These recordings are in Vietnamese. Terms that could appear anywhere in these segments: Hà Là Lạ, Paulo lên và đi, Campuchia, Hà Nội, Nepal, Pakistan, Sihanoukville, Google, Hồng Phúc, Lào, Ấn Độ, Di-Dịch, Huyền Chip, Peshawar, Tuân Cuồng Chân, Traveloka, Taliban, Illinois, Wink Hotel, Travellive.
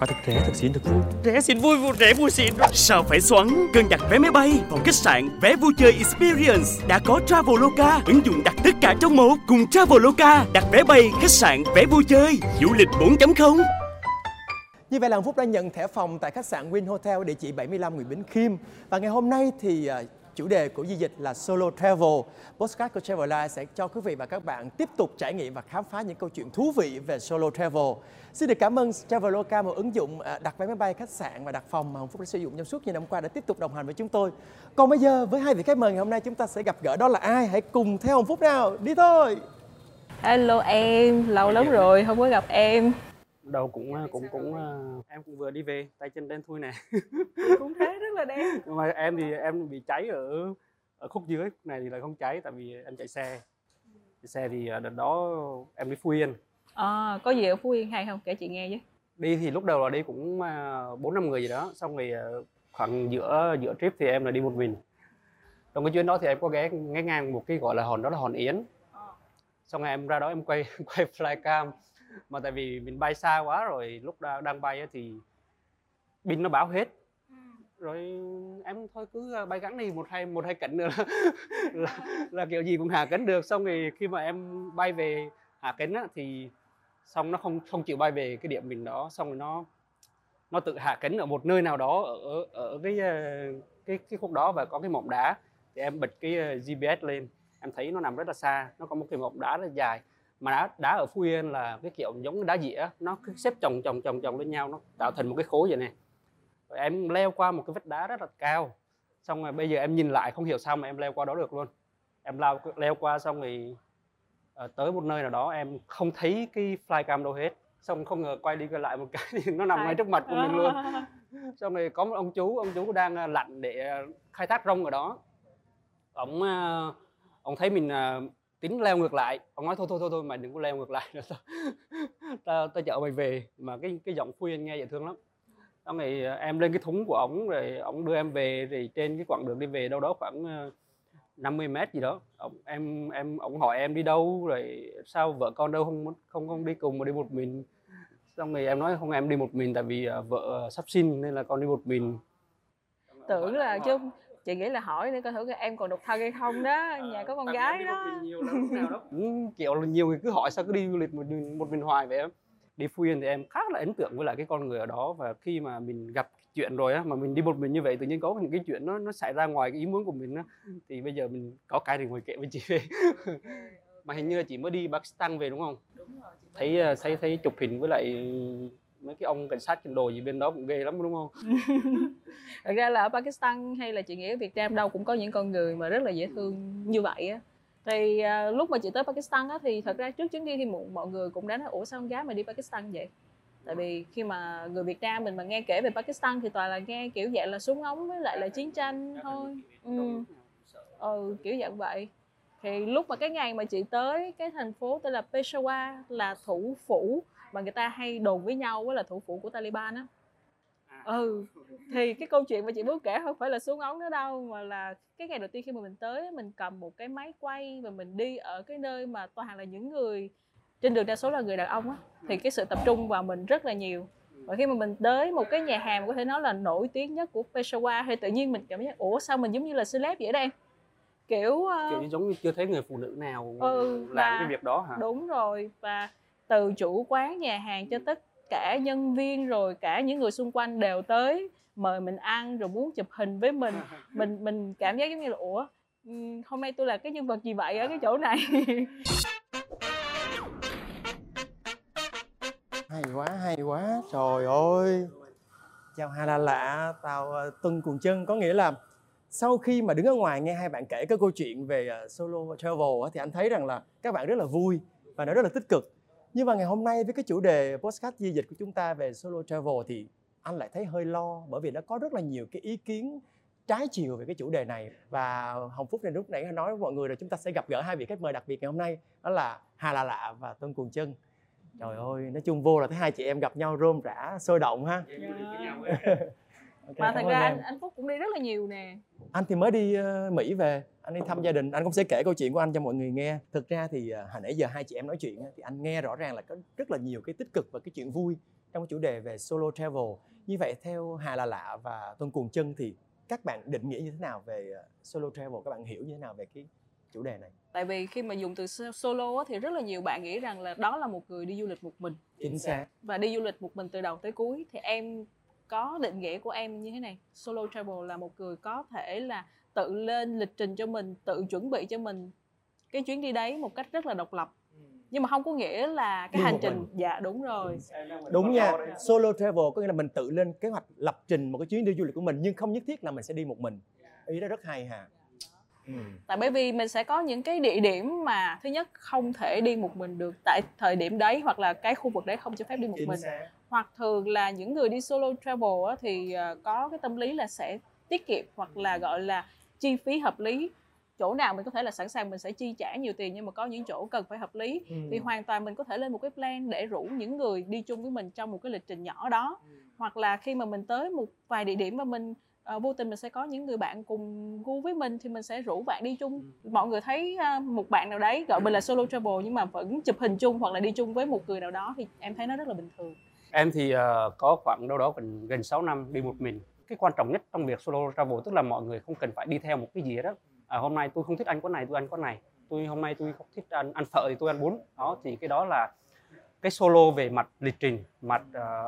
Và thật rẻ, thật xịn, thật vui. Rẻ xịn vui, rẻ vui xịn. Sao phải xoắn? Cần đặt vé máy bay, phòng khách sạn, vé vui chơi Experience đã có Traveloka, ứng dụng đặt tất cả trong một. Cùng Traveloka đặt vé bay, khách sạn, vé vui chơi, du lịch 4.0. Như vậy là Hồng Phúc đã nhận thẻ phòng tại khách sạn Wink Hotel, địa chỉ 75 Nguyễn Bính Khiêm. Và ngày hôm nay thì chủ đề của Di-Dịch là Solo Travel. Podcast của Travellive sẽ cho quý vị và các bạn tiếp tục trải nghiệm và khám phá những câu chuyện thú vị về Solo Travel. Xin được cảm ơn Traveloka, một ứng dụng đặt vé máy bay, khách sạn và đặt phòng mà Hồng Phúc đã sử dụng trong suốt nhiều năm qua, đã tiếp tục đồng hành với chúng tôi. Còn bây giờ với hai vị khách mời ngày hôm nay chúng ta sẽ gặp gỡ đó là ai? Hãy cùng theo Hồng Phúc nào, đi thôi. Hello em, lâu lắm rồi không có gặp em. Đầu em cũng vừa đi về, tay chân đen thui nè. Cũng thế, rất là đen. Mà em thì em bị cháy ở khúc dưới, khúc này thì là không cháy tại vì em chạy xe. Xe thì đợt đó em đi Phú Yên. À, có gì ở Phú Yên hay không? Kể chị nghe chứ. Đi thì lúc đầu là đi cũng 4-5 người gì đó, xong rồi khoảng giữa trip thì em là đi một mình. Trong cái chuyến đó thì em có ghé ngang một cái gọi là hòn, đó là hòn Yến. Xong rồi em ra đó em quay flycam. Mà tại vì mình bay xa quá rồi, lúc đang bay thì pin nó báo hết. Rồi em thôi cứ bay gắn đi, một hai cánh nữa là kiểu gì cũng hạ cánh được. Xong thì khi mà em bay về hạ cánh á, thì xong nó không chịu bay về cái điểm mình đó. Xong rồi nó tự hạ cánh ở một nơi nào đó ở cái khúc đó, và có cái mỏm đá. Thì em bật cái GPS lên, em thấy nó nằm rất là xa, nó có một cái mỏm đá rất là dài. Mà đá ở Phú Yên là cái kiểu giống đá dĩa, nó cứ xếp chồng lên nhau, nó tạo thành một cái khối vậy nè. Rồi em leo qua một cái vách đá rất là cao. Xong rồi bây giờ em nhìn lại không hiểu sao mà em leo qua đó được luôn. Em leo qua xong rồi tới một nơi nào đó em không thấy cái flycam đâu hết. Xong không ngờ quay đi quay lại một cái thì nó nằm ngay trước mặt của mình luôn. Xong rồi có một ông chú đang lặn để khai thác rong ở đó. Ông thấy mình tính leo ngược lại, ông nói thôi mày đừng có leo ngược lại nữa, tao chở mày về. Mà cái giọng Phú Yên nghe dễ thương lắm. Xong rồi em lên cái thúng của ổng, rồi ổng đưa em về. Thì trên cái quãng đường đi về đâu đó khoảng 50 mét gì đó, ổng hỏi em đi đâu, rồi sao vợ con đâu, không đi cùng mà đi một mình. Xong rồi em nói không, em đi một mình tại vì vợ sắp sinh nên là con đi một mình. Tưởng là chứ chị nghĩ là hỏi nữa coi thử em còn độc thân hay không đó, nhà có con gái đó. Nhiều lắm, nào đó. Kiểu là nhiều người cứ hỏi sao cứ đi du lịch một mình hoài vậy em. Đi Phú Yên thì em khá là ấn tượng với lại cái con người ở đó, và khi mà mình gặp chuyện rồi á, mà mình đi một mình như vậy tự nhiên có những cái chuyện nó xảy ra ngoài cái ý muốn của mình á, thì bây giờ mình có cái để ngồi kể với chị về. Mà hình như là chị mới đi Pakistan về đúng không? Đúng rồi. Thấy chụp hình với lại mấy cái ông cảnh sát trên đồ gì bên đó cũng ghê lắm đúng không? Thật ra là ở Pakistan hay là chị nghĩ ở Việt Nam đâu cũng có những con người mà rất là dễ thương như vậy á. Thì lúc mà chị tới Pakistan á, thì thật ra trước chuyến đi thì mọi người cũng đã nói ủa sao con gái mà đi Pakistan vậy? Tại vì khi mà người Việt Nam mình mà nghe kể về Pakistan thì toàn là nghe kiểu dạng là súng ống với lại là chiến tranh thôi. Kiểu dạng vậy. Thì lúc mà cái ngày mà chị tới cái thành phố tên là Peshawar, là thủ phủ mà người ta hay đồn với nhau đó là thủ phủ của Taliban á. Thì cái câu chuyện mà chị muốn kể không phải là xuống ống nữa đâu, mà là cái ngày đầu tiên khi mà mình tới, mình cầm một cái máy quay và mình đi ở cái nơi mà toàn là những người trên đường đa số là người đàn ông á, thì cái sự tập trung vào mình rất là nhiều. Và khi mà mình tới một cái nhà hàng có thể nói là nổi tiếng nhất của Peshawar, thì tự nhiên mình cảm giác ủa sao mình giống như là celeb vậy đây. Kiểu giống như chưa thấy người phụ nữ nào làm cái việc đó hả? Đúng rồi. Và từ chủ quán nhà hàng cho tất cả nhân viên rồi cả những người xung quanh đều tới mời mình ăn rồi muốn chụp hình với mình. Mình cảm giác giống như là ủa hôm nay tôi là cái nhân vật gì vậy ở cái chỗ này. Hay quá trời ơi. Chào Hà Là Lạ, tao Tuân Cuồng Chân. Có nghĩa là sau khi mà đứng ở ngoài nghe hai bạn kể cái câu chuyện về solo travel thì anh thấy rằng là các bạn rất là vui và nó rất là tích cực. Nhưng mà ngày hôm nay với cái chủ đề podcast Di-Dịch của chúng ta về solo travel thì anh lại thấy hơi lo, bởi vì nó có rất là nhiều cái ý kiến trái chiều về cái chủ đề này. Và Hồng Phúc này lúc nãy nói với mọi người là chúng ta sẽ gặp gỡ hai vị khách mời đặc biệt ngày hôm nay, đó là Hà Là Lạ và Tuân Cuồng Chân. Trời ơi, nói chung vô là thấy hai chị em gặp nhau rôm rã, sôi động ha. Okay, mà thật ra anh Phúc cũng đi rất là nhiều nè. Anh thì mới đi Mỹ về, anh đi thăm gia đình. Anh cũng sẽ kể câu chuyện của anh cho mọi người nghe. Thực ra thì hồi nãy giờ hai chị em nói chuyện thì anh nghe rõ ràng là có rất là nhiều cái tích cực và cái chuyện vui trong chủ đề về solo travel. Như vậy theo Hà Là Lạ và Tuân Cuồng Chân thì các bạn định nghĩa như thế nào về solo travel, các bạn hiểu như thế nào về cái chủ đề này? Tại vì khi mà dùng từ solo thì rất là nhiều bạn nghĩ rằng là đó là một người đi du lịch một mình. Chính xác. Và đi du lịch một mình từ đầu tới cuối, thì em có định nghĩa của em như thế này: solo travel là một người có thể là tự lên lịch trình cho mình, tự chuẩn bị cho mình cái chuyến đi đấy một cách rất là độc lập. Nhưng mà không có nghĩa là cái hành trình... Dạ đúng rồi. Đúng nha, solo travel có nghĩa là mình tự lên kế hoạch lập trình một cái chuyến đi du lịch của mình, nhưng không nhất thiết là mình sẽ đi một mình. Ý đó rất hay hà. Tại bởi vì mình sẽ có những cái địa điểm mà thứ nhất không thể đi một mình được tại thời điểm đấy, hoặc là cái khu vực đấy không cho phép đi một mình. Hoặc thường là những người đi solo travel á, thì có cái tâm lý là sẽ tiết kiệm, hoặc là gọi là chi phí hợp lý. Chỗ nào mình có thể là sẵn sàng mình sẽ chi trả nhiều tiền, nhưng mà có những chỗ cần phải hợp lý. Thì hoàn toàn mình có thể lên một cái plan để rủ những người đi chung với mình trong một cái lịch trình nhỏ đó. Hoặc là khi mà mình tới một vài địa điểm mà mình vô tình mình sẽ có những người bạn cùng gu với mình, thì mình sẽ rủ bạn đi chung. Mọi người thấy một bạn nào đấy gọi mình là solo travel nhưng mà vẫn chụp hình chung hoặc là đi chung với một người nào đó, thì em thấy nó rất là bình thường. Em thì có khoảng đâu đó gần 6 năm đi một mình. Cái quan trọng nhất trong việc solo travel tức là mọi người không cần phải đi theo một cái gì hết đó. Hôm nay tôi không thích ăn con này, tôi ăn con này. Hôm nay tôi không thích ăn phở thì tôi ăn bún. Đó, thì cái đó là cái solo về mặt lịch trình, mặt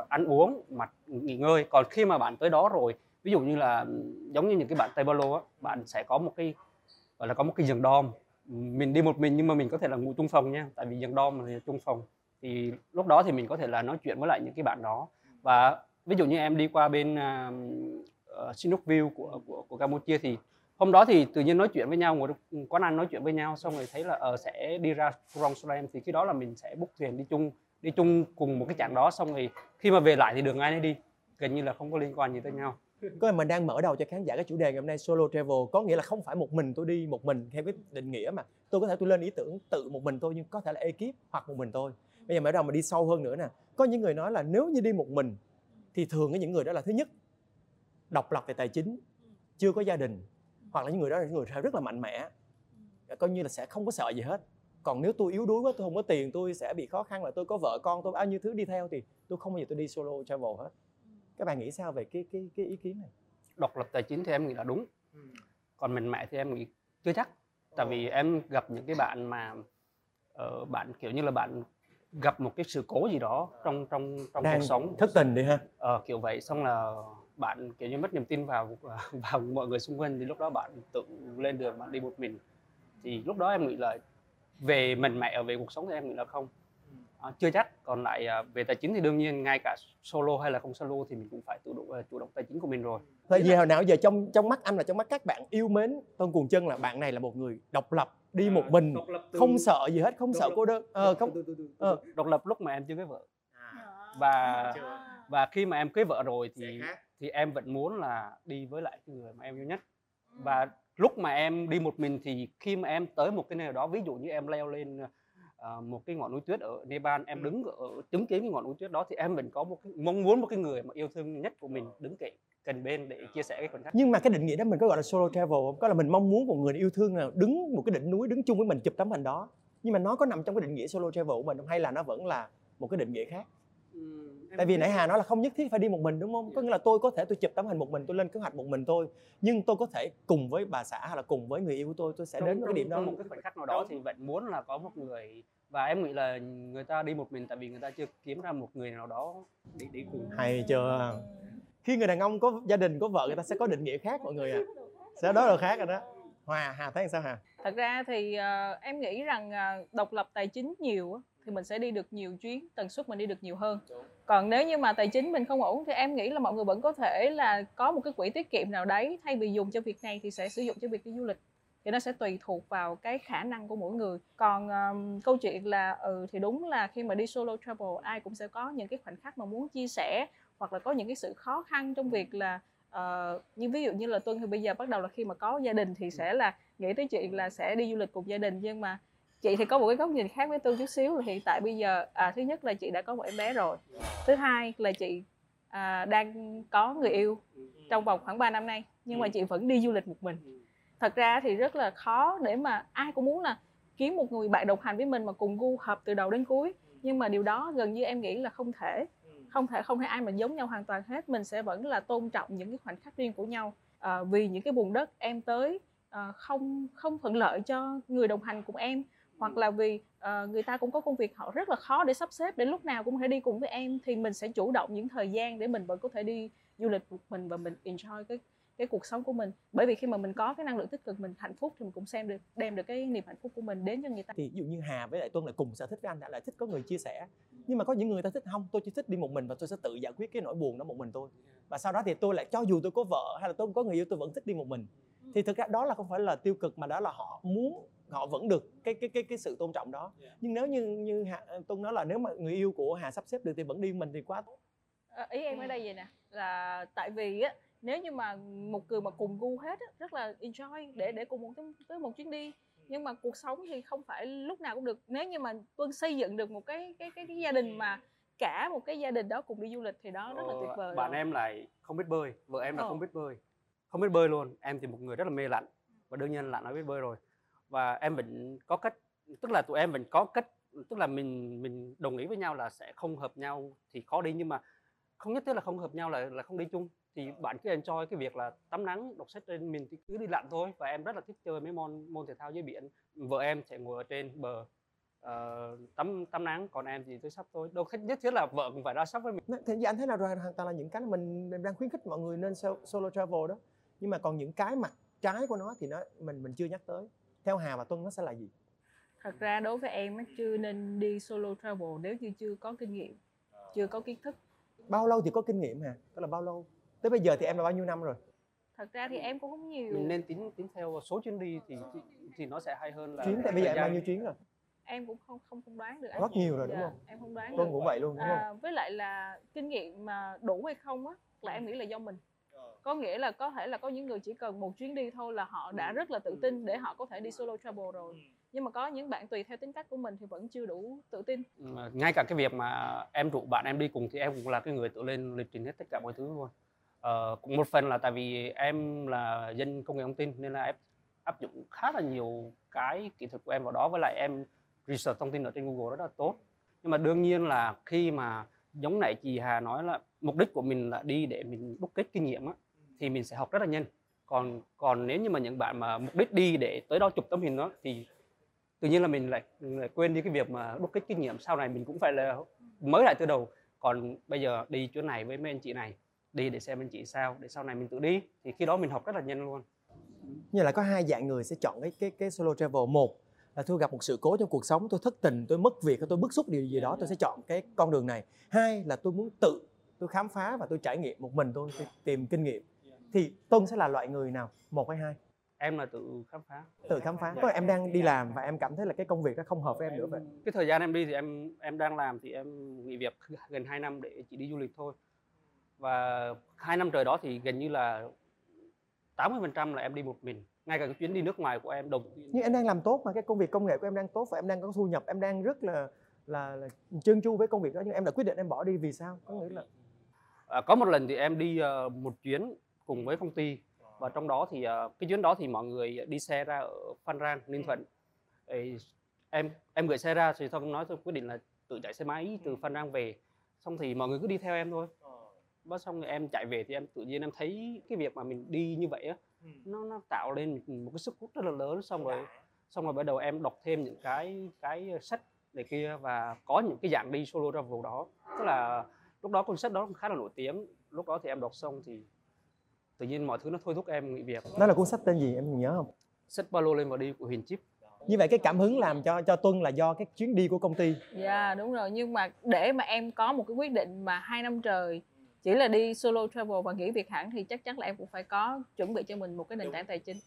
ăn uống, mặt nghỉ ngơi. Còn khi mà bạn tới đó rồi, ví dụ như là giống như những cái bạn Tây Ba Lô á, bạn sẽ có một cái gọi là có một cái giường dorm. Mình đi một mình nhưng mà mình có thể là ngủ chung phòng nha, tại vì giường dorm là chung phòng. Thì lúc đó thì mình có thể là nói chuyện với lại những cái bạn đó. Và ví dụ như em đi qua bên Sihanoukville của Campuchia, thì hôm đó thì tự nhiên nói chuyện với nhau, ngồi quán ăn nói chuyện với nhau, xong rồi thấy là sẽ đi ra Kurong Slam, thì khi đó là mình sẽ book thuyền đi chung cùng một cái chặng đó, xong rồi khi mà về lại thì đường ai nấy đi, gần như là không có liên quan gì tới nhau. Có mình đang mở đầu cho khán giả cái chủ đề ngày hôm nay solo travel, có nghĩa là không phải một mình tôi đi một mình theo cái định nghĩa mà tôi có thể tôi lên ý tưởng tự một mình tôi, nhưng có thể là ekip hoặc một mình tôi. Bây giờ mở đầu mà đi sâu hơn nữa nè, có những người nói là nếu như đi một mình thì thường cái những người đó là thứ nhất độc lập về tài chính, chưa có gia đình, hoặc là những người đó là những người rất là mạnh mẽ, coi như là sẽ không có sợ gì hết. Còn nếu tôi yếu đuối quá, tôi không có tiền, tôi sẽ bị khó khăn là tôi có vợ con, tôi bao nhiêu thứ đi theo, thì tôi không bao giờ tôi đi solo travel hết. Các bạn nghĩ sao về cái ý kiến này? Độc lập tài chính thì em nghĩ là đúng. Còn mạnh mẽ thì em nghĩ chưa chắc. Tại vì em gặp những cái bạn mà bạn kiểu như là bạn gặp một cái sự cố gì đó trong cuộc sống, thất tình đi ha, kiểu vậy, xong là bạn kiểu như mất niềm tin vào mọi người xung quanh, thì lúc đó bạn tự lên đường bạn đi một mình, thì lúc đó em nghĩ là về mạnh mẽ ở về cuộc sống thì em nghĩ là không, chưa chắc. Còn lại về tài chính thì đương nhiên ngay cả solo hay là không solo thì mình cũng phải chủ động tài chính của mình rồi. Thời giờ nào giờ trong mắt anh là trong mắt các bạn yêu mến Tuân Cuồng Chân là bạn này là một người độc lập, đi một mình, không sợ gì hết, không sợ cô đơn, độc lập lúc mà em chưa cưới vợ. Và khi mà em cưới vợ rồi thì em vẫn muốn là đi với lại cái người mà em yêu nhất. Và lúc mà em đi một mình thì khi mà em tới một cái nơi đó, ví dụ như em leo lên một cái ngọn núi tuyết ở Nepal, em đứng chứng kiến cái ngọn núi tuyết đó, thì em vẫn có một cái mong muốn một cái người mà yêu thương nhất của mình đứng cạnh cần bên để chia sẻ cái khoảnh khắc. Nhưng mà cái định nghĩa đó mình có gọi là solo travel không? Có là mình mong muốn một người yêu thương nào đứng một cái đỉnh núi đứng chung với mình chụp tấm hình đó. Nhưng mà nó có nằm trong cái định nghĩa solo travel của mình không, hay là nó vẫn là một cái định nghĩa khác? Tại vì nãy Hà nói là không nhất thiết phải đi một mình đúng không? Có nghĩa là tôi có thể tôi chụp tấm hình một mình, tôi lên kế hoạch một mình tôi, nhưng tôi có thể cùng với bà xã hay là cùng với người yêu của tôi sẽ đến cái điểm đó. Một cái khoảnh khắc nào đó thì vẫn muốn là có một người. Và em nghĩ là người ta đi một mình tại vì người ta chưa kiếm ra một người nào đó để cùng. Hay chưa? Khi người đàn ông có gia đình, có vợ, người ta sẽ có định nghĩa khác mọi người ạ. Sẽ đó là khác rồi đó. Hà thấy sao Hà? Thật ra thì em nghĩ rằng độc lập tài chính nhiều thì mình sẽ đi được nhiều chuyến, tần suất mình đi được nhiều hơn. Còn nếu như mà tài chính mình không ổn thì em nghĩ là mọi người vẫn có thể là có một cái quỹ tiết kiệm nào đấy, thay vì dùng cho việc này thì sẽ sử dụng cho việc đi du lịch. Thì nó sẽ tùy thuộc vào cái khả năng của mỗi người. Còn câu chuyện là thì đúng là khi mà đi solo travel ai cũng sẽ có những cái khoảnh khắc mà muốn chia sẻ, hoặc là có những cái sự khó khăn trong việc là như ví dụ như là Tuân thì bây giờ bắt đầu là khi mà có gia đình thì sẽ là nghĩ tới chuyện là sẽ đi du lịch cùng gia đình. Nhưng mà chị thì có một cái góc nhìn khác với Tuân chút xíu, là hiện tại bây giờ thứ nhất là chị đã có một em bé rồi, thứ hai là chị đang có người yêu trong vòng khoảng 3 năm nay, nhưng mà chị vẫn đi du lịch một mình. Thật ra thì rất là khó để mà ai cũng muốn là kiếm một người bạn đồng hành với mình mà cùng gu hợp từ đầu đến cuối, nhưng mà điều đó gần như em nghĩ là không thể không thể ai mà giống nhau hoàn toàn hết. Mình sẽ vẫn là tôn trọng những cái khoảnh khắc riêng của nhau. Vì những cái vùng đất em tới không thuận lợi cho người đồng hành cùng em, hoặc là vì người ta cũng có công việc họ rất là khó để sắp xếp để lúc nào cũng có thể đi cùng với em, thì mình sẽ chủ động những thời gian để mình vẫn có thể đi du lịch của mình và mình enjoy cái cuộc sống của mình. Bởi vì khi mà mình có cái năng lượng tích cực, mình hạnh phúc thì mình cũng đem được cái niềm hạnh phúc của mình đến cho người ta. Thì ví dụ như Hà với lại Tuân lại cùng sở thích với anh, đã lại thích có người chia sẻ. Nhưng mà có những người ta thích không, tôi chỉ thích đi một mình và tôi sẽ tự giải quyết cái nỗi buồn đó một mình tôi. Và sau đó thì tôi lại, cho dù tôi có vợ hay là tôi có người yêu, tôi vẫn thích đi một mình. Thì thực ra đó là không phải là tiêu cực, mà đó là họ muốn, họ vẫn được cái sự tôn trọng đó. Nhưng nếu như Hà, Tuân nói là nếu mà người yêu của Hà sắp xếp được thì vẫn đi mình thì quá tốt. Ý em ở đây vậy nè, là tại vì á, nếu như mà một người mà cùng gu hết á, rất là enjoy để cùng tới một chuyến đi. Nhưng mà cuộc sống thì không phải lúc nào cũng được. Nếu như mà Tuân xây dựng được một cái gia đình mà cả một cái gia đình đó cùng đi du lịch thì đó rất là tuyệt vời. Bạn rồi. Em lại không biết bơi, vợ em là không biết bơi luôn. Em thì một người rất là mê lặn và đương nhiên lặn đã biết bơi rồi. Và em vẫn có cách, tức là tụi em vẫn có cách, tức là mình đồng ý với nhau là sẽ không hợp nhau thì khó đi, nhưng mà không nhất thiết là không hợp nhau là không đi chung. Thì bạn cứ enjoy cái việc là tắm nắng, đọc sách, trên mình thì cứ đi lặn thôi. Và em rất là thích chơi mấy môn thể thao dưới biển. Vợ em sẽ ngồi ở trên bờ tắm nắng, còn em thì tôi sắp thôi. Đâu nhất thiết là vợ cũng phải ra sắp với mình. Thế thì anh thấy là hoàn toàn là những cái mình đang khuyến khích mọi người nên solo travel đó. Nhưng mà còn những cái mặt trái của nó thì mình chưa nhắc tới. Theo Hà và Tuân nó sẽ là gì? Thật ra đối với em chưa nên đi solo travel nếu như chưa có kinh nghiệm, chưa có kiến thức. Bao lâu thì có kinh nghiệm hả? Tức là bao lâu? Tới bây giờ thì em là bao nhiêu năm rồi? Thật ra thì em cũng không nhiều. Mình nên tính theo số chuyến đi thì nó sẽ hay hơn là chuyến. Tại bây giờ em bao nhiêu chuyến rồi? Em cũng không đoán được. Rất nhiều rồi đúng không? Em không đoán được. Cũng vậy luôn đúng không? Với lại là kinh nghiệm mà đủ hay không á, là em nghĩ là do mình. Có nghĩa là có thể là có những người chỉ cần một chuyến đi thôi là họ đã rất là tự tin để họ có thể đi solo travel rồi. Nhưng mà có những bạn tùy theo tính cách của mình thì vẫn chưa đủ tự tin. Ngay cả cái việc mà em rủ bạn em đi cùng thì em cũng là cái người tự lên lịch trình hết tất cả mọi thứ luôn. Cũng một phần là tại vì em là dân công nghệ thông tin nên là em áp dụng khá là nhiều cái kỹ thuật của em vào đó, với lại em research thông tin ở trên Google rất là tốt. Nhưng mà đương nhiên là khi mà giống nãy chị Hà nói là mục đích của mình là đi để mình đúc kết kinh nghiệm á, thì mình sẽ học rất là nhanh. Còn nếu như mà những bạn mà mục đích đi để tới đó chụp tấm hình đó thì tự nhiên là mình lại quên đi cái việc mà đúc kết kinh nghiệm. Sau này mình cũng phải là mới lại từ đầu. Còn bây giờ đi chỗ này với mấy anh chị này, đi để xem anh chị sao, để sau này mình tự đi thì khi đó mình học rất là nhanh luôn. Như là có hai dạng người sẽ chọn cái solo travel. Một là tôi gặp một sự cố trong cuộc sống, tôi thất tình, tôi mất việc, tôi bức xúc điều gì đó, tôi sẽ chọn cái con đường này. Hai là tôi muốn tôi khám phá và tôi trải nghiệm một mình, tôi tìm kinh nghiệm. Thì Tuân sẽ là loại người nào, một hay hai? Em là tự khám phá. Tự khám phá. Tức là em đang đi làm và em cảm thấy là cái công việc đó không hợp với em nữa vậy. Cái thời gian em đi thì em đang làm thì em nghỉ việc gần 2 năm để chỉ đi du lịch thôi. Và 2 năm trời đó thì gần như là 80% là em đi một mình. Ngay cả cái chuyến đi nước ngoài của em đồng. Nhưng em đang làm tốt mà, cái công việc công nghệ của em đang tốt và em đang có thu nhập, em đang rất là trơn tru với công việc đó, nhưng em đã quyết định em bỏ đi vì sao? Có nghĩa là có một lần thì em đi một chuyến cùng với công ty, và trong đó thì cái chuyến đó thì mọi người đi xe ra ở Phan Rang, Ninh Thuận. Em gửi xe ra thì xong nói tôi quyết định là tự chạy xe máy từ Phan Rang về, xong thì mọi người cứ đi theo em thôi. Bắt xong rồi em chạy về thì em tự nhiên em thấy cái việc mà mình đi như vậy á, nó tạo lên một cái sức hút rất là lớn. Xong rồi bắt đầu em đọc thêm những cái sách này kia, và có những cái dạng đi solo travel đó. Tức là lúc đó cuốn sách đó cũng khá là nổi tiếng. Lúc đó thì em đọc xong thì tự nhiên mọi thứ nó thôi thúc em nghỉ việc. Đó là cuốn sách tên gì em nhớ không? Sách Paulo Lên Và Đi của Huyền Chip. Như vậy cái cảm hứng làm cho Tuân là do cái chuyến đi của công ty. Dạ yeah, đúng rồi. Nhưng mà để mà em có một cái quyết định mà 2 năm trời chỉ là đi solo travel và nghỉ việc hẳn thì chắc chắn là em cũng phải có chuẩn bị cho mình một cái nền tảng tài chính.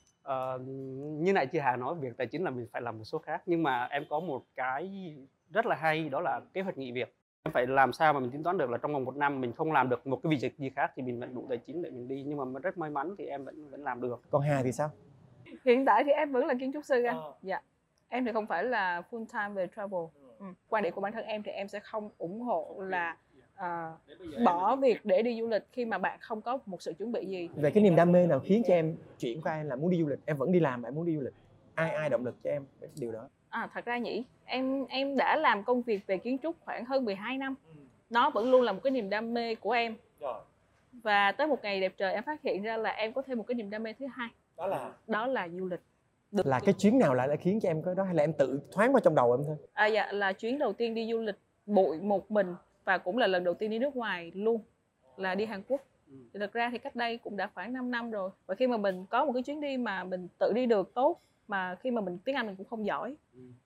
Như này chị Hà nói, việc tài chính là mình phải làm một số khác. Nhưng mà em có một cái rất là hay, đó là kế hoạch nghỉ việc. Em phải làm sao mà mình tính toán được là trong vòng 1 năm mình không làm được một cái việc gì khác thì mình vẫn đủ tài chính để mình đi. Nhưng mà rất may mắn thì em vẫn làm được. Còn Hà thì sao? Hiện tại thì em vẫn là kiến trúc sư anh. Dạ. Em thì không phải là full time về travel. Quan điểm của bản thân em thì em sẽ không ủng hộ là bỏ việc để đi du lịch khi mà bạn không có một sự chuẩn bị gì. Về cái niềm đam mê nào khiến cho em chuyển qua là muốn đi du lịch? Em vẫn đi làm mà em muốn đi du lịch. Ai động lực cho em điều đó? Thật ra nhỉ, em đã làm công việc về kiến trúc khoảng hơn 12 năm. nó vẫn luôn là một cái niềm đam mê của em. Rồi. Và tới một ngày đẹp trời em phát hiện ra là em có thêm một cái niềm đam mê thứ hai. Đó là du lịch. Là cái chuyến nào lại đã khiến cho em có đó, hay là em tự thoáng vào trong đầu em thôi? À dạ, là chuyến đầu tiên đi du lịch bụi một mình và cũng là lần đầu tiên đi nước ngoài luôn, là đi Hàn Quốc. Thì thật ra thì cách đây cũng đã khoảng 5 năm rồi. Và khi mà mình có một cái chuyến đi mà mình tự đi được tốt, mà khi mà mình tiếng Anh mình cũng không giỏi,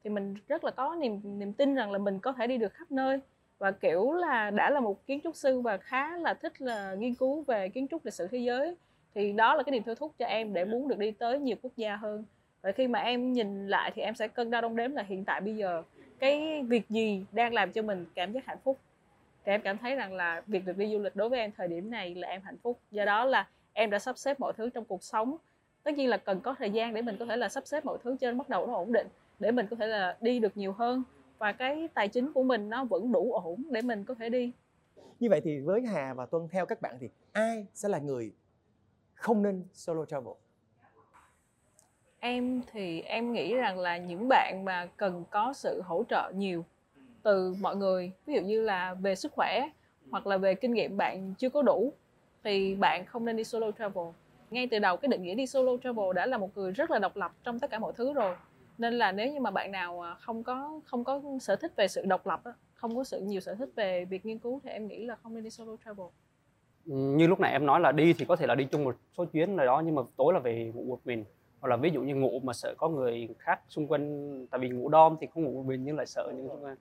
thì mình rất là có niềm tin rằng là mình có thể đi được khắp nơi. Và kiểu là đã là một kiến trúc sư và khá là thích là nghiên cứu về kiến trúc lịch sử thế giới, thì đó là cái niềm thôi thúc cho em để muốn được đi tới nhiều quốc gia hơn. Và khi mà em nhìn lại thì em sẽ cân đo đong đếm là hiện tại bây giờ cái việc gì đang làm cho mình cảm giác hạnh phúc. Thì em cảm thấy rằng là việc được đi du lịch đối với em thời điểm này là em hạnh phúc. Do đó là em đã sắp xếp mọi thứ trong cuộc sống. Tất nhiên là cần có thời gian để mình có thể là sắp xếp mọi thứ cho nên bắt đầu nó ổn định, để mình có thể là đi được nhiều hơn. Và cái tài chính của mình nó vẫn đủ ổn để mình có thể đi. Như vậy thì với Hà và Tuân, theo các bạn thì ai sẽ là người không nên solo travel? Em thì em nghĩ rằng là những bạn mà cần có sự hỗ trợ nhiều từ mọi người, ví dụ như là về sức khỏe hoặc là về kinh nghiệm bạn chưa có đủ, thì bạn không nên đi solo travel. Ngay từ đầu cái định nghĩa đi solo travel đã là một người rất là độc lập trong tất cả mọi thứ rồi. Nên là nếu như mà bạn nào không có sở thích về sự độc lập, không có nhiều sở thích về việc nghiên cứu, thì em nghĩ là không nên đi solo travel. Như lúc nãy em nói là đi thì có thể là đi chung một số chuyến nào đó, nhưng mà tối là về ngủ một mình. Hoặc là ví dụ như ngủ mà sợ có người khác xung quanh, tại vì ngủ đom thì không ngủ một mình nhưng lại sợ những xung quanh.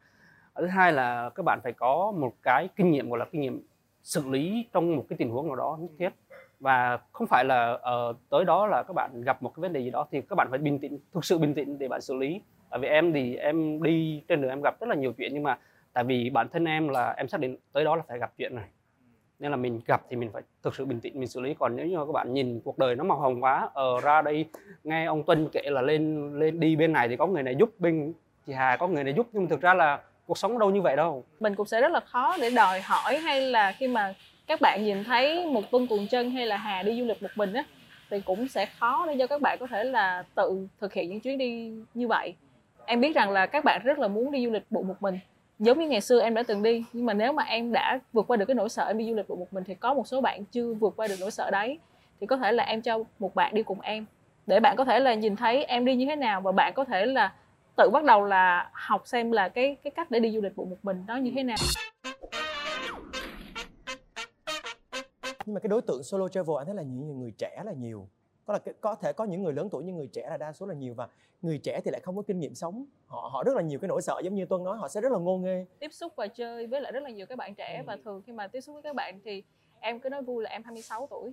Thứ hai là các bạn phải có một cái kinh nghiệm, gọi là kinh nghiệm xử lý trong một cái tình huống nào đó nhất thiết. Và không phải là tới đó là các bạn gặp một cái vấn đề gì đó thì các bạn phải bình tĩnh, thực sự bình tĩnh để bạn xử lý. Tại vì em thì em đi trên đường em gặp rất là nhiều chuyện, nhưng mà tại vì bản thân em là em xác định tới đó là phải gặp chuyện này, nên là mình gặp thì mình phải thực sự bình tĩnh mình xử lý. Còn nếu như các bạn nhìn cuộc đời nó màu hồng quá, ra đây nghe ông Tuân kể là lên đi bên này thì có người này giúp, bên chị Hà có người này giúp, nhưng mà thực ra là cuộc sống đâu như vậy đâu. Mình cũng sẽ rất là khó để đòi hỏi, hay là khi mà các bạn nhìn thấy một Tuân Cuồng Chân hay là Hà đi du lịch một mình á, thì cũng sẽ khó để cho các bạn có thể là tự thực hiện những chuyến đi như vậy. Em biết rằng là các bạn rất là muốn đi du lịch bộ một mình, giống như ngày xưa em đã từng đi. Nhưng mà nếu mà em đã vượt qua được cái nỗi sợ em đi du lịch bộ một mình, thì có một số bạn chưa vượt qua được nỗi sợ đấy, thì có thể là em cho một bạn đi cùng em, để bạn có thể là nhìn thấy em đi như thế nào, và bạn có thể là tự bắt đầu là học xem là cái cách để đi du lịch bộ một mình đó như thế nào. Nhưng mà cái đối tượng solo travel anh thấy là những người trẻ là nhiều. Có thể có những người lớn tuổi nhưng người trẻ là đa số là nhiều. Và người trẻ thì lại không có kinh nghiệm sống. Họ rất là nhiều cái nỗi sợ, giống như Tuân nói, họ sẽ rất là ngô nghê. Tiếp xúc và chơi với lại rất là nhiều các bạn trẻ. Và thường khi mà tiếp xúc với các bạn thì em cứ nói vui là em 26 tuổi.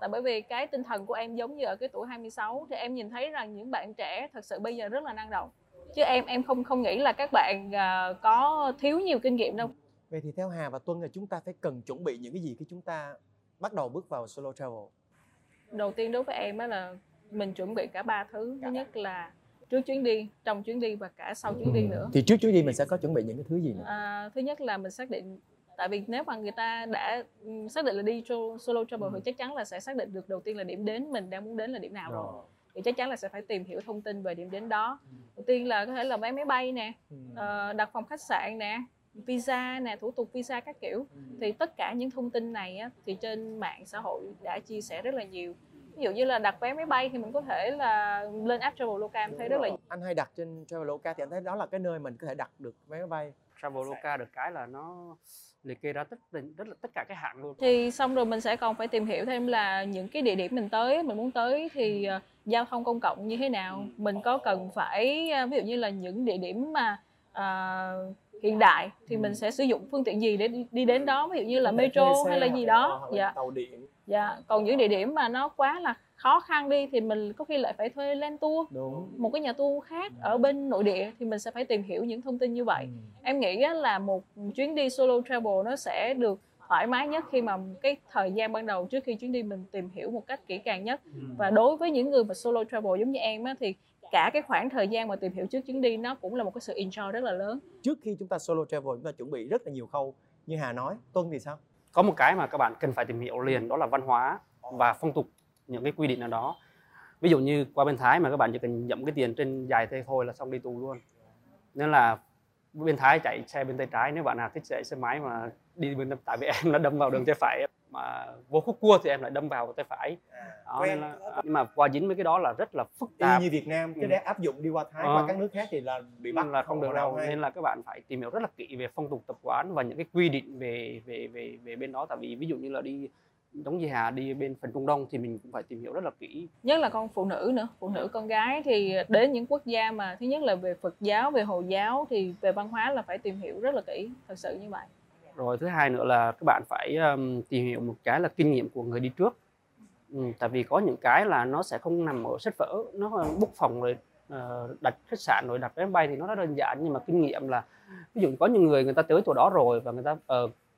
Tại bởi vì cái tinh thần của em giống như ở cái tuổi 26. Thì em nhìn thấy rằng những bạn trẻ thật sự bây giờ rất là năng động. Chứ em không nghĩ là các bạn có thiếu nhiều kinh nghiệm đâu. Vậy thì theo Hà và Tuân là chúng ta phải cần chuẩn bị những cái gì khi chúng ta bắt đầu bước vào solo travel? Đầu tiên đối với em là mình chuẩn bị cả ba thứ. Thứ nhất là trước chuyến đi, trong chuyến đi và cả sau chuyến đi nữa. Thì trước chuyến đi mình sẽ có chuẩn bị những cái thứ gì nữa? Thứ nhất là mình xác định, tại vì nếu mà người ta đã xác định là đi solo travel thì chắc chắn là sẽ xác định được đầu tiên là điểm đến mình đang muốn đến là điểm nào rồi. Thì chắc chắn là sẽ phải tìm hiểu thông tin về điểm đến đó. Đầu tiên là có thể là vé máy bay nè, đặt phòng khách sạn nè, visa nè, thủ tục visa các kiểu. Thì tất cả những thông tin này á, thì trên mạng xã hội đã chia sẻ rất là nhiều. Ví dụ như là đặt vé máy bay thì mình có thể là lên app Traveloka, em thấy rất là nhiều. Anh hay đặt trên Traveloka thì anh thấy đó là cái nơi mình có thể đặt được vé máy bay. Traveloka được cái là nó liệt kê ra tất cả cái hạng luôn. Thì xong rồi mình sẽ còn phải tìm hiểu thêm là những cái địa điểm mình muốn tới thì giao thông công cộng như thế nào. Mình có cần phải, ví dụ như là những địa điểm mà hiện đại thì mình sẽ sử dụng phương tiện gì để đi đến đó, ví dụ như là metro hay là gì đó, tàu điện. Dạ. Còn những địa điểm mà nó quá là khó khăn đi thì mình có khi lại phải thuê lên tour, một cái nhà tour khác ở bên nội địa, thì mình sẽ phải tìm hiểu những thông tin như vậy. Em nghĩ là một chuyến đi solo travel nó sẽ được thoải mái nhất khi mà cái thời gian ban đầu trước khi chuyến đi mình tìm hiểu một cách kỹ càng nhất. Và đối với những người mà solo travel giống như em á, thì cả cái khoảng thời gian mà tìm hiểu trước chuyến đi nó cũng là một cái sự enjoy rất là lớn. Trước khi chúng ta solo travel chúng ta chuẩn bị rất là nhiều khâu như Hà nói. Tuân thì sao? Có một cái mà các bạn cần phải tìm hiểu liền, đó là văn hóa và phong tục, những cái quy định ở đó. Ví dụ như qua bên Thái mà các bạn chỉ cần nhậm cái tiền trên dài tay thôi là xong đi tù luôn. Nên là bên Thái chạy xe bên tay trái, nếu bạn nào thích chạy xe máy mà đi bên tại vì em đã đâm vào đường tay phải, mà vô khúc cua thì em lại đâm vào tay phải. Đó, nên là, nhưng mà qua dính với cái đó là rất là phức tạp. Như Việt Nam cái đấy áp dụng đi qua Thái, qua các nước khác thì là bị bắt là không được đâu. Nên là các bạn phải tìm hiểu rất là kỹ về phong tục tập quán và những cái quy định về bên đó. Tại vì ví dụ như là đi giống như Hà đi bên phần Trung Đông thì mình cũng phải tìm hiểu rất là kỹ. Nhất là con phụ nữ nữa, phụ nữ con gái thì đến những quốc gia mà thứ nhất là về Phật giáo, về Hồi giáo thì về văn hóa là phải tìm hiểu rất là kỹ, thật sự như vậy. Rồi thứ hai nữa là các bạn phải tìm hiểu một cái là kinh nghiệm của người đi trước. Tại vì có những cái là nó sẽ không nằm ở sách vở, nó book phòng rồi đặt khách sạn rồi đặt vé bay thì nó rất đơn giản, nhưng mà kinh nghiệm là ví dụ có những người ta tới chỗ đó rồi và người ta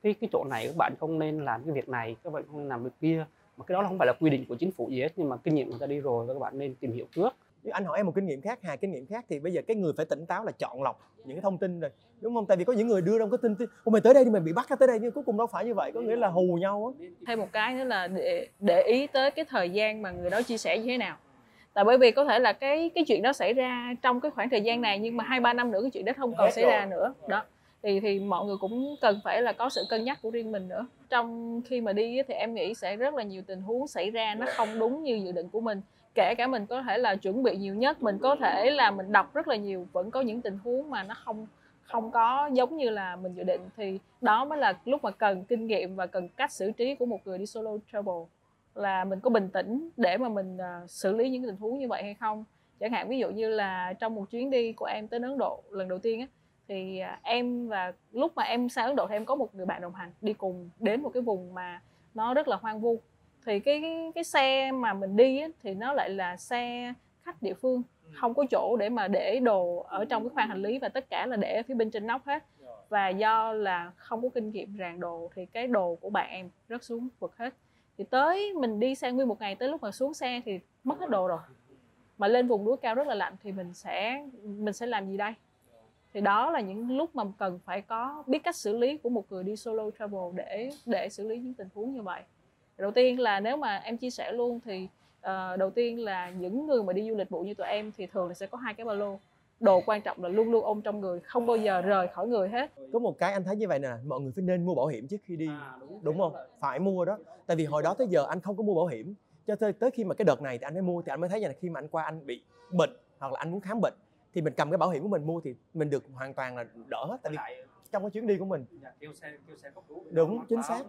cái chỗ này các bạn không nên làm cái việc này, các bạn không nên làm việc kia, mà cái đó là không phải là quy định của chính phủ gì hết, nhưng mà kinh nghiệm người ta đi rồi và các bạn nên tìm hiểu trước. Anh hỏi em một kinh nghiệm khác, Hà kinh nghiệm khác thì bây giờ cái người phải tỉnh táo là chọn lọc những cái thông tin rồi, đúng không? Tại vì có những người đưa ra cái tin mày tới đây thì mày bị bắt tới đây, nhưng cuối cùng đâu phải như vậy, có nghĩa là hù nhau á. Thêm một cái nữa là để ý tới cái thời gian mà người đó chia sẻ như thế nào. Tại bởi vì có thể là cái chuyện đó xảy ra trong cái khoảng thời gian này, nhưng mà 2-3 năm nữa cái chuyện đó không còn xảy ra nữa. Đó. Thì mọi người cũng cần phải là có sự cân nhắc của riêng mình nữa. Trong khi mà đi thì em nghĩ sẽ rất là nhiều tình huống xảy ra nó không đúng như dự định của mình. Kể cả mình có thể là chuẩn bị nhiều nhất, mình có thể là mình đọc rất là nhiều, vẫn có những tình huống mà nó không có giống như là mình dự định. Thì đó mới là lúc mà cần kinh nghiệm và cần cách xử trí của một người đi solo travel. Là mình có bình tĩnh để mà mình xử lý những tình huống như vậy hay không. Chẳng hạn ví dụ như là trong một chuyến đi của em tới Ấn Độ lần đầu tiên á, thì em và lúc mà em sang Ấn Độ thì em có một người bạn đồng hành đi cùng đến một cái vùng mà nó rất là hoang vu. Thì cái xe mà mình đi ấy, thì nó lại là xe khách địa phương, không có chỗ để mà để đồ ở trong cái khoang hành lý và tất cả là để ở phía bên trên nóc hết. Và do là không có kinh nghiệm ràng đồ thì cái đồ của bạn em rớt xuống vực hết. Thì tới mình đi sang nguyên một ngày, tới lúc mà xuống xe thì mất hết đồ rồi. Mà lên vùng núi cao rất là lạnh thì mình sẽ làm gì đây? Thì đó là những lúc mà cần phải có biết cách xử lý của một người đi solo travel để xử lý những tình huống như vậy. Đầu tiên là nếu mà em chia sẻ luôn thì đầu tiên là những người mà đi du lịch bộ như tụi em thì thường là sẽ có 2 cái ba lô. Đồ quan trọng là luôn luôn ôm trong người, không bao giờ rời khỏi người hết. Có một cái anh thấy như vậy nè, mọi người phải nên mua bảo hiểm trước khi đi, đúng không? Phải mua đó. Tại vì hồi đó tới giờ anh không có mua bảo hiểm. Cho tới khi mà cái đợt này thì anh mới mua, thì anh mới thấy là khi mà anh qua anh bị bệnh hoặc là anh muốn khám bệnh thì mình cầm cái bảo hiểm của mình mua thì mình được hoàn toàn là đỡ hết. Tại vì trong cái chuyến đi của mình đúng chính xác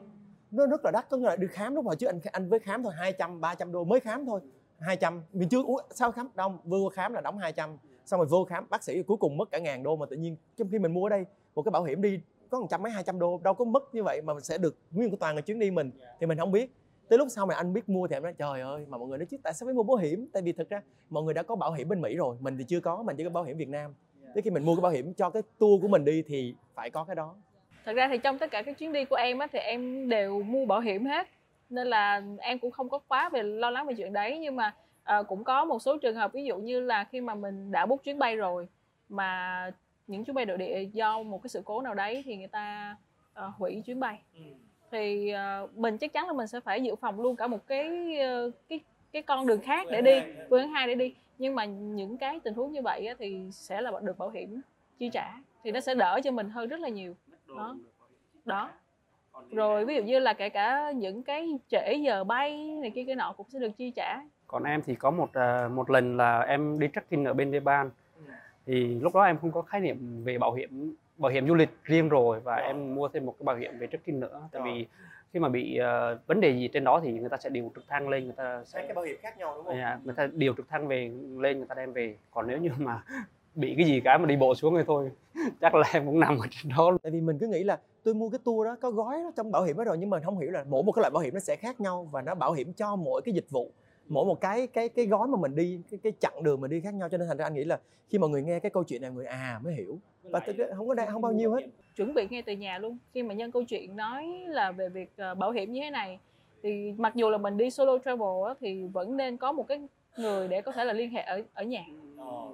nó rất là đắt, có nghĩa là đi khám lúc hồi trước anh với khám thôi 200-300 đô mới khám thôi, 200 mình chưa sao khám đông, vừa khám là đóng 200, xong rồi vô khám bác sĩ cuối cùng mất cả 1.000 đô, mà tự nhiên trong khi mình mua ở đây một cái bảo hiểm đi có 100 mấy 200 đô đâu có mất như vậy, mà mình sẽ được nguyên của toàn là chuyến đi mình thì mình không biết. Tới lúc sau mà anh biết mua thì em nói trời ơi, mà mọi người nói chứ tại sao phải mua bảo hiểm, tại vì thực ra mọi người đã có bảo hiểm bên Mỹ rồi, mình thì chưa có, mình chỉ có bảo hiểm Việt Nam. Tới khi mình mua cái bảo hiểm cho cái tour của mình đi thì phải có cái đó. Thật ra thì trong tất cả các chuyến đi của em á, thì em đều mua bảo hiểm hết, nên là em cũng không có quá về lo lắng về chuyện đấy. Nhưng mà cũng có một số trường hợp ví dụ như là khi mà mình đã book chuyến bay rồi mà những chuyến bay nội địa do một cái sự cố nào đấy thì người ta hủy chuyến bay, thì mình chắc chắn là mình sẽ phải dự phòng luôn cả một cái con đường khác để đi, phương hai để đi. Nhưng mà những cái tình huống như vậy á, thì sẽ là được bảo hiểm chi trả thì nó sẽ đỡ cho mình hơn rất là nhiều. Đó. Rồi ví dụ như là kể cả những cái trễ giờ bay này kia cái nọ cũng sẽ được chi trả. Còn em thì có một lần là em đi trekking ở bên Nepal. Thì lúc đó em không có khái niệm về bảo hiểm du lịch riêng rồi, và em mua thêm một cái bảo hiểm về trekking nữa. Tại vì khi mà bị vấn đề gì trên đó thì người ta sẽ điều trực thăng lên, người ta sẽ cái bảo hiểm khác nhau đúng không? Người ta điều trực thăng về lên, người ta đem về. Còn nếu như mà bị cái gì cả mà đi bộ xuống thì thôi chắc là em cũng nằm ở trên đó luôn. Tại vì mình cứ nghĩ là tôi mua cái tour đó có gói đó trong bảo hiểm đó rồi, nhưng mà không hiểu là mỗi một cái loại bảo hiểm nó sẽ khác nhau và nó bảo hiểm cho mỗi cái dịch vụ, mỗi một cái gói mà mình đi, cái chặng đường mình đi khác nhau. Cho nên thành ra anh nghĩ là khi mà người nghe cái câu chuyện này người mới hiểu, và không bao nhiêu hết. Chuẩn bị ngay từ nhà luôn. Khi mà nhân câu chuyện nói là về việc bảo hiểm như thế này thì mặc dù là mình đi solo travel đó, thì vẫn nên có một cái người để có thể là liên hệ ở nhà,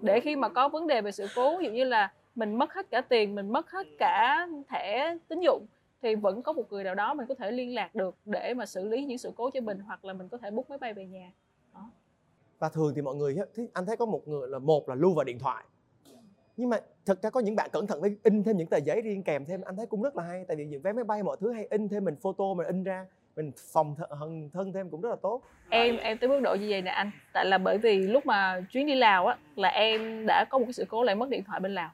để khi mà có vấn đề về sự cố, ví dụ như là mình mất hết cả tiền, mình mất hết cả thẻ tín dụng, thì vẫn có một người nào đó mình có thể liên lạc được để mà xử lý những sự cố cho mình, hoặc là mình có thể book máy bay về nhà. Đó. Và thường thì mọi người, anh thấy có một người là lưu vào điện thoại, Nhưng mà thật ra có những bạn cẩn thận với in thêm những tờ giấy riêng kèm thêm, anh thấy cũng rất là hay. Tại vì những vé máy bay mọi thứ hay in thêm, mình photo mình in ra, mình phòng thân thêm cũng rất là tốt. Em tới mức độ như vậy nè anh, tại là bởi vì lúc mà chuyến đi Lào á là em đã có một cái sự cố lại mất điện thoại bên Lào.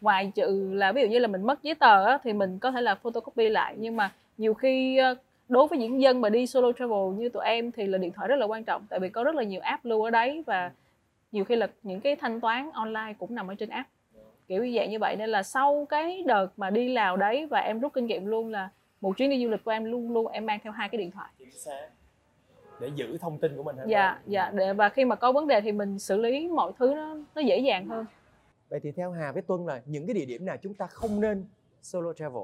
Ngoài trừ là ví dụ như là mình mất giấy tờ á, thì mình có thể là photocopy lại, nhưng mà nhiều khi đối với những dân mà đi solo travel như tụi em thì là điện thoại rất là quan trọng, tại vì có rất là nhiều app lưu ở đấy và nhiều khi là những cái thanh toán online cũng nằm ở trên app, kiểu như vậy như vậy. Nên là sau cái đợt mà đi Lào đấy và em rút kinh nghiệm luôn là một chuyến đi du lịch của em luôn luôn em mang theo 2 cái điện thoại để giữ thông tin của mình. Dạ. Và khi mà có vấn đề thì mình xử lý mọi thứ nó dễ dàng hơn. Vậy thì theo Hà với Tuân là những cái địa điểm nào chúng ta không nên solo travel?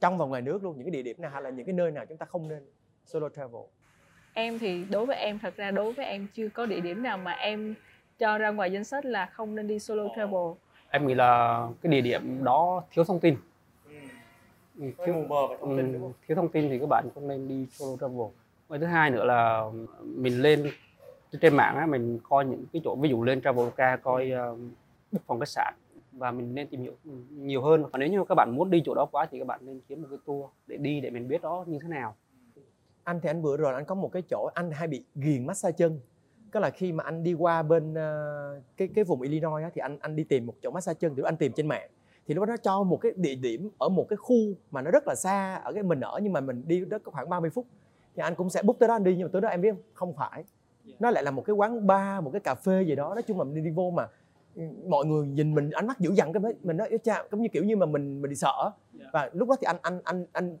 Trong và ngoài nước luôn, những cái địa điểm nào hay là những cái nơi nào chúng ta không nên solo travel? Em thì đối với em, thật ra đối với em chưa có địa điểm nào mà em cho ra ngoài danh sách là không nên đi solo travel. Em nghĩ là cái địa điểm đó thiếu thông tin. Thiếu thông tin thì các bạn không nên đi solo travel. Và thứ hai nữa là mình lên trên mạng á, mình coi những cái chỗ, ví dụ lên Traveloka coi phòng khách sạn, và mình nên tìm hiểu nhiều hơn. Và nếu như các bạn muốn đi chỗ đó quá thì các bạn nên kiếm một cái tour để đi, để mình biết đó như thế nào. Anh thì anh vừa rồi anh có một cái chỗ anh hay bị ghiền massage chân. Tức là khi mà anh đi qua bên cái vùng Illinois á, thì anh đi tìm một chỗ massage chân, thì anh tìm trên mạng. Thì lúc đó nó cho một cái địa điểm ở một cái khu mà nó rất là xa ở cái mình ở, nhưng mà mình đi đó có khoảng 30 phút. Thì anh cũng sẽ book tới đó anh đi, nhưng mà tới đó em biết không phải. Nó lại là một cái quán bar, một cái cà phê gì đó. Nói chung là mình đi vô mà mọi người nhìn mình ánh mắt dữ dằn, cái mình nói chà, giống như kiểu như mà mình bị sợ. Và lúc đó thì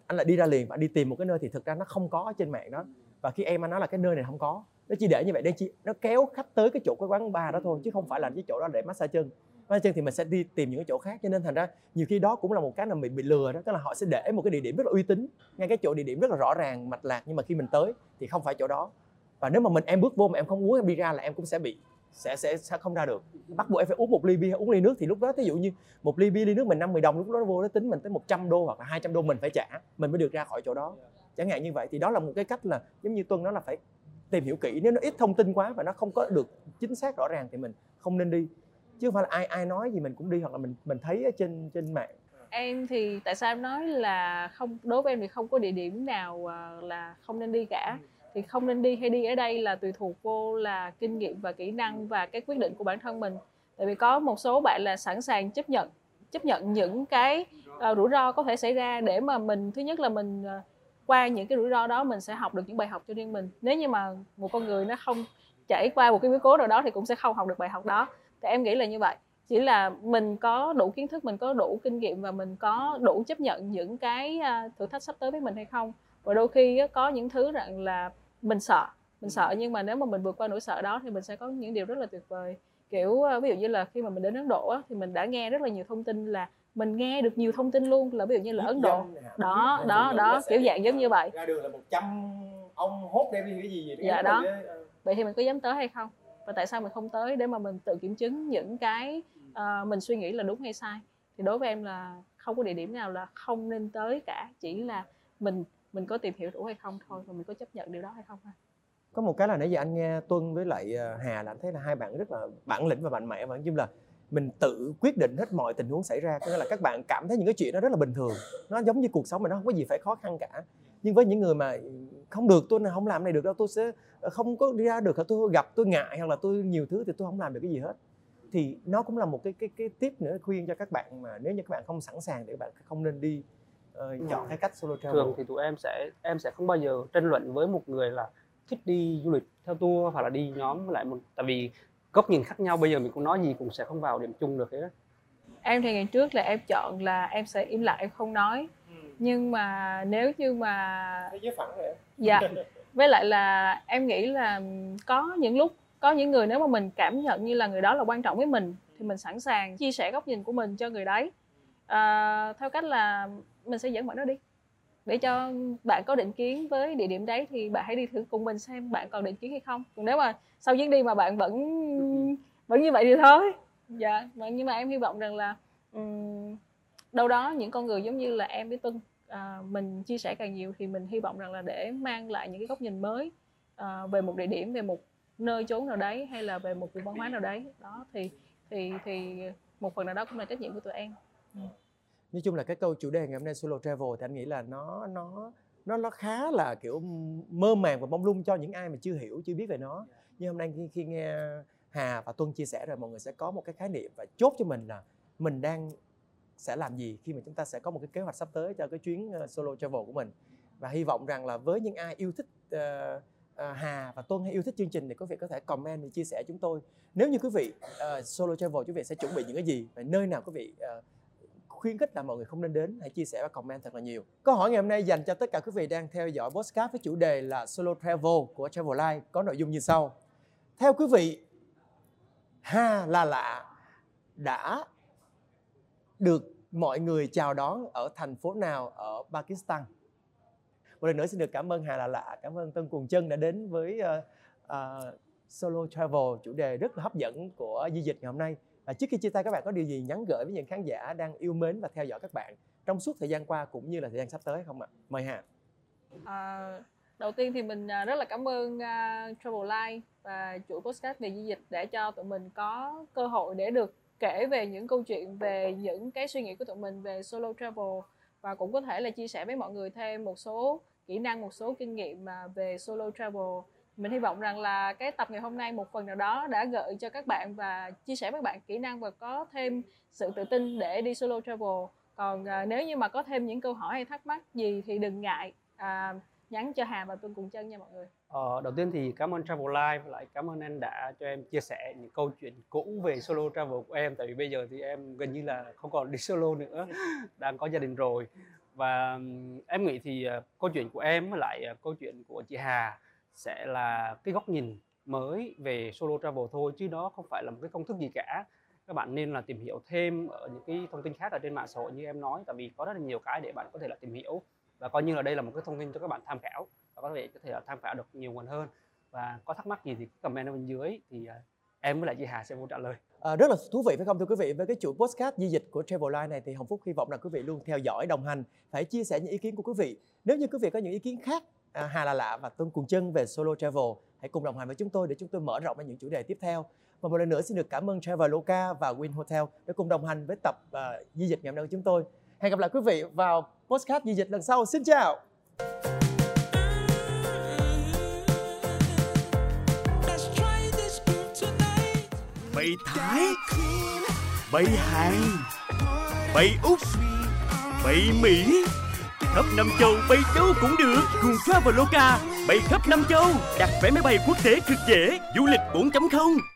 anh lại đi ra liền và đi tìm một cái nơi thì thực ra nó không có ở trên mạng đó. Và khi em anh nói là cái nơi này không có, nó chỉ để như vậy để chỉ nó kéo khách tới cái chỗ cái quán bar đó thôi, chứ không phải là cái chỗ đó để massage chân. Massage chân thì mình sẽ đi tìm những cái chỗ khác, cho nên thành ra nhiều khi đó cũng là một cái là mình bị lừa đó. Tức là họ sẽ để một cái địa điểm rất là uy tín, ngay cái chỗ địa điểm rất là rõ ràng mạch lạc, nhưng mà khi mình tới thì không phải chỗ đó. Và nếu mà em bước vô mà em không uống em đi ra là em cũng sẽ bị sẽ không ra được. Bắt buộc em phải uống một ly bia, uống ly nước, thì lúc đó thí dụ như một ly bia ly nước mình 50 đồng, lúc đó nó vô nó tính mình tới 100 đô hoặc là 200 đô mình phải trả, mình mới được ra khỏi chỗ đó. Chẳng hạn như vậy, thì đó là một cái cách là giống như Tuân nói là phải tìm hiểu kỹ. Nếu nó ít thông tin quá và nó không có được chính xác rõ ràng thì mình không nên đi, chứ không phải là ai nói gì mình cũng đi, hoặc là mình thấy ở trên mạng. Em thì tại sao em nói là không, đối với em thì không có địa điểm nào là không nên đi cả. Thì không nên đi hay đi ở đây là tùy thuộc vô là kinh nghiệm và kỹ năng và cái quyết định của bản thân mình. Tại vì có một số bạn là sẵn sàng chấp nhận những cái rủi ro có thể xảy ra để mà mình, thứ nhất là mình qua những cái rủi ro đó mình sẽ học được những bài học cho riêng mình. Nếu như mà một con người nó không trải qua một cái biến cố nào đó thì cũng sẽ không học được bài học đó. Thì em nghĩ là như vậy. Chỉ là mình có đủ kiến thức, mình có đủ kinh nghiệm và mình có đủ chấp nhận những cái thử thách sắp tới với mình hay không. Và đôi khi có những thứ rằng là mình sợ, nhưng mà nếu mà mình vượt qua nỗi sợ đó thì mình sẽ có những điều rất là tuyệt vời. Kiểu ví dụ như là khi mà mình đến Ấn Độ á, thì mình đã nghe rất là nhiều thông tin, là mình nghe được nhiều thông tin luôn, là ví dụ như là Ấn Độ đó kiểu dạng giống như vậy. Ra đường là 100 ông hốt đem đi cái gì vậy đó. Vậy thì mình có dám tới hay không? Và tại sao mình không tới để mà mình tự kiểm chứng những cái mình suy nghĩ là đúng hay sai? Thì đối với em là không có địa điểm nào là không nên tới cả, chỉ là mình có tìm hiểu đủ hay không thôi, và mình có chấp nhận điều đó hay không. Có một cái là nãy giờ anh nghe Tuân với lại Hà là anh thấy là hai bạn rất là bản lĩnh và mạnh mẽ, và nói chung là mình tự quyết định hết mọi tình huống xảy ra. Có nghĩa là các bạn cảm thấy những cái chuyện đó rất là bình thường, nó giống như cuộc sống mà nó không có gì phải khó khăn cả. Nhưng với những người mà không được, tôi không làm này được đâu, tôi sẽ không có đi ra được, tôi gặp tôi ngại, hoặc là tôi nhiều thứ thì tôi không làm được cái gì hết. Thì nó cũng là một cái tip nữa khuyên cho các bạn, mà nếu như các bạn không sẵn sàng thì các bạn không nên đi chọn cái cách solo travel. Thường thì tụi em sẽ không bao giờ tranh luận với một người là thích đi du lịch theo tour hoặc là đi nhóm lại một, tại vì góc nhìn khác nhau, bây giờ mình cũng nói gì cũng sẽ không vào điểm chung được hết á. Em thì ngày trước là em chọn là em sẽ im lặng, em không nói. Nhưng mà nếu như mà dạ, với lại là em nghĩ là có những lúc có những người, nếu mà mình cảm nhận như là người đó là quan trọng với mình thì mình sẵn sàng chia sẻ góc nhìn của mình cho người đấy, theo cách là mình sẽ dẫn bạn đó đi, để cho bạn có định kiến với địa điểm đấy thì bạn hãy đi thử cùng mình xem bạn còn định kiến hay không. Còn nếu mà sau chuyến đi mà bạn vẫn như vậy thì thôi. Dạ, nhưng mà em hy vọng rằng là đâu đó những con người giống như là em với Tuân, mình chia sẻ càng nhiều thì mình hy vọng rằng là để mang lại những cái góc nhìn mới về một địa điểm, về một nơi chốn nào đấy, hay là về một vùng văn hóa nào đấy đó, thì thì một phần nào đó cũng là trách nhiệm của tụi em. Nói chung là cái câu chủ đề ngày hôm nay solo travel thì anh nghĩ là nó khá là kiểu mơ màng và mông lung cho những ai mà chưa hiểu, chưa biết về nó. Nhưng hôm nay khi nghe Hà và Tuân chia sẻ rồi, mọi người sẽ có một cái khái niệm và chốt cho mình là mình đang sẽ làm gì khi mà chúng ta sẽ có một cái kế hoạch sắp tới cho cái chuyến solo travel của mình. Và hy vọng rằng là với những ai yêu thích Hà và Tuân hay yêu thích chương trình thì quý vị có thể comment và chia sẻ chúng tôi. Nếu như quý vị solo travel, quý vị sẽ chuẩn bị những cái gì và nơi nào quý vị khuyến khích là mọi người không nên đến, hãy chia sẻ và comment thật là nhiều. Câu hỏi ngày hôm nay dành cho tất cả quý vị đang theo dõi podcast với chủ đề là Solo Travel của Travellive có nội dung như sau. Theo quý vị, Hà Là Lạ đã được mọi người chào đón ở thành phố nào ở Pakistan? Một lần nữa xin được cảm ơn Hà Là Lạ, cảm ơn Tuân Cuồng Chân đã đến với Solo Travel, chủ đề rất là hấp dẫn của Di-Dịch ngày hôm nay. Và trước khi chia tay, các bạn có điều gì nhắn gửi với những khán giả đang yêu mến và theo dõi các bạn trong suốt thời gian qua cũng như là thời gian sắp tới không ạ? Mời Hà. Đầu tiên thì mình rất là cảm ơn Travellive và chuỗi podcast về Di-Dịch để cho tụi mình có cơ hội để được kể về những câu chuyện, về những cái suy nghĩ của tụi mình về solo travel, và cũng có thể là chia sẻ với mọi người thêm một số kỹ năng, một số kinh nghiệm mà về solo travel. Mình hy vọng rằng là cái tập ngày hôm nay một phần nào đó đã gợi cho các bạn và chia sẻ với các bạn kỹ năng và có thêm sự tự tin để đi solo travel. Còn nếu như mà có thêm những câu hỏi hay thắc mắc gì thì đừng ngại nhắn cho Hà và Tuân Cuồng Chân nha mọi người. Đầu tiên thì cảm ơn Travellive, lại cảm ơn anh đã cho em chia sẻ những câu chuyện cũ về solo travel của em. Tại vì bây giờ thì em gần như là không còn đi solo nữa, đang có gia đình rồi. Và em nghĩ thì câu chuyện của em với lại câu chuyện của chị Hà sẽ là cái góc nhìn mới về solo travel thôi, chứ đó không phải là một cái công thức gì cả. Các bạn nên là tìm hiểu thêm ở những cái thông tin khác ở trên mạng xã hội như em nói, tại vì có rất là nhiều cái để bạn có thể là tìm hiểu, và coi như là đây là một cái thông tin cho các bạn tham khảo, và có thể tham khảo được nhiều nguồn hơn. Và có thắc mắc gì thì comment ở bên dưới thì em với lại chị Hà sẽ vô trả lời. Rất là thú vị phải không thưa quý vị? Với cái chuỗi podcast Di-Dịch của Travellive này thì Hồng Phúc hy vọng là quý vị luôn theo dõi, đồng hành, phải chia sẻ những ý kiến của quý vị. Nếu như quý vị có những ý kiến khác Hà Là Lạ và Tuân Cuồng Chân về solo travel, hãy cùng đồng hành với chúng tôi để chúng tôi mở rộng ra những chủ đề tiếp theo. Và một lần nữa xin được cảm ơn Traveloka và Wink Hotel đã cùng đồng hành với tập Di-Dịch ngày hôm nay của chúng tôi. Hẹn gặp lại quý vị vào podcast Di-Dịch lần sau. Xin chào. Bay Thái, bay Hàn, bay Úc, bay Mỹ, khắp năm châu, bay đâu cũng được. Cùng Traveloka bay khắp năm châu, đặt vé máy bay quốc tế cực dễ, du lịch 4.0.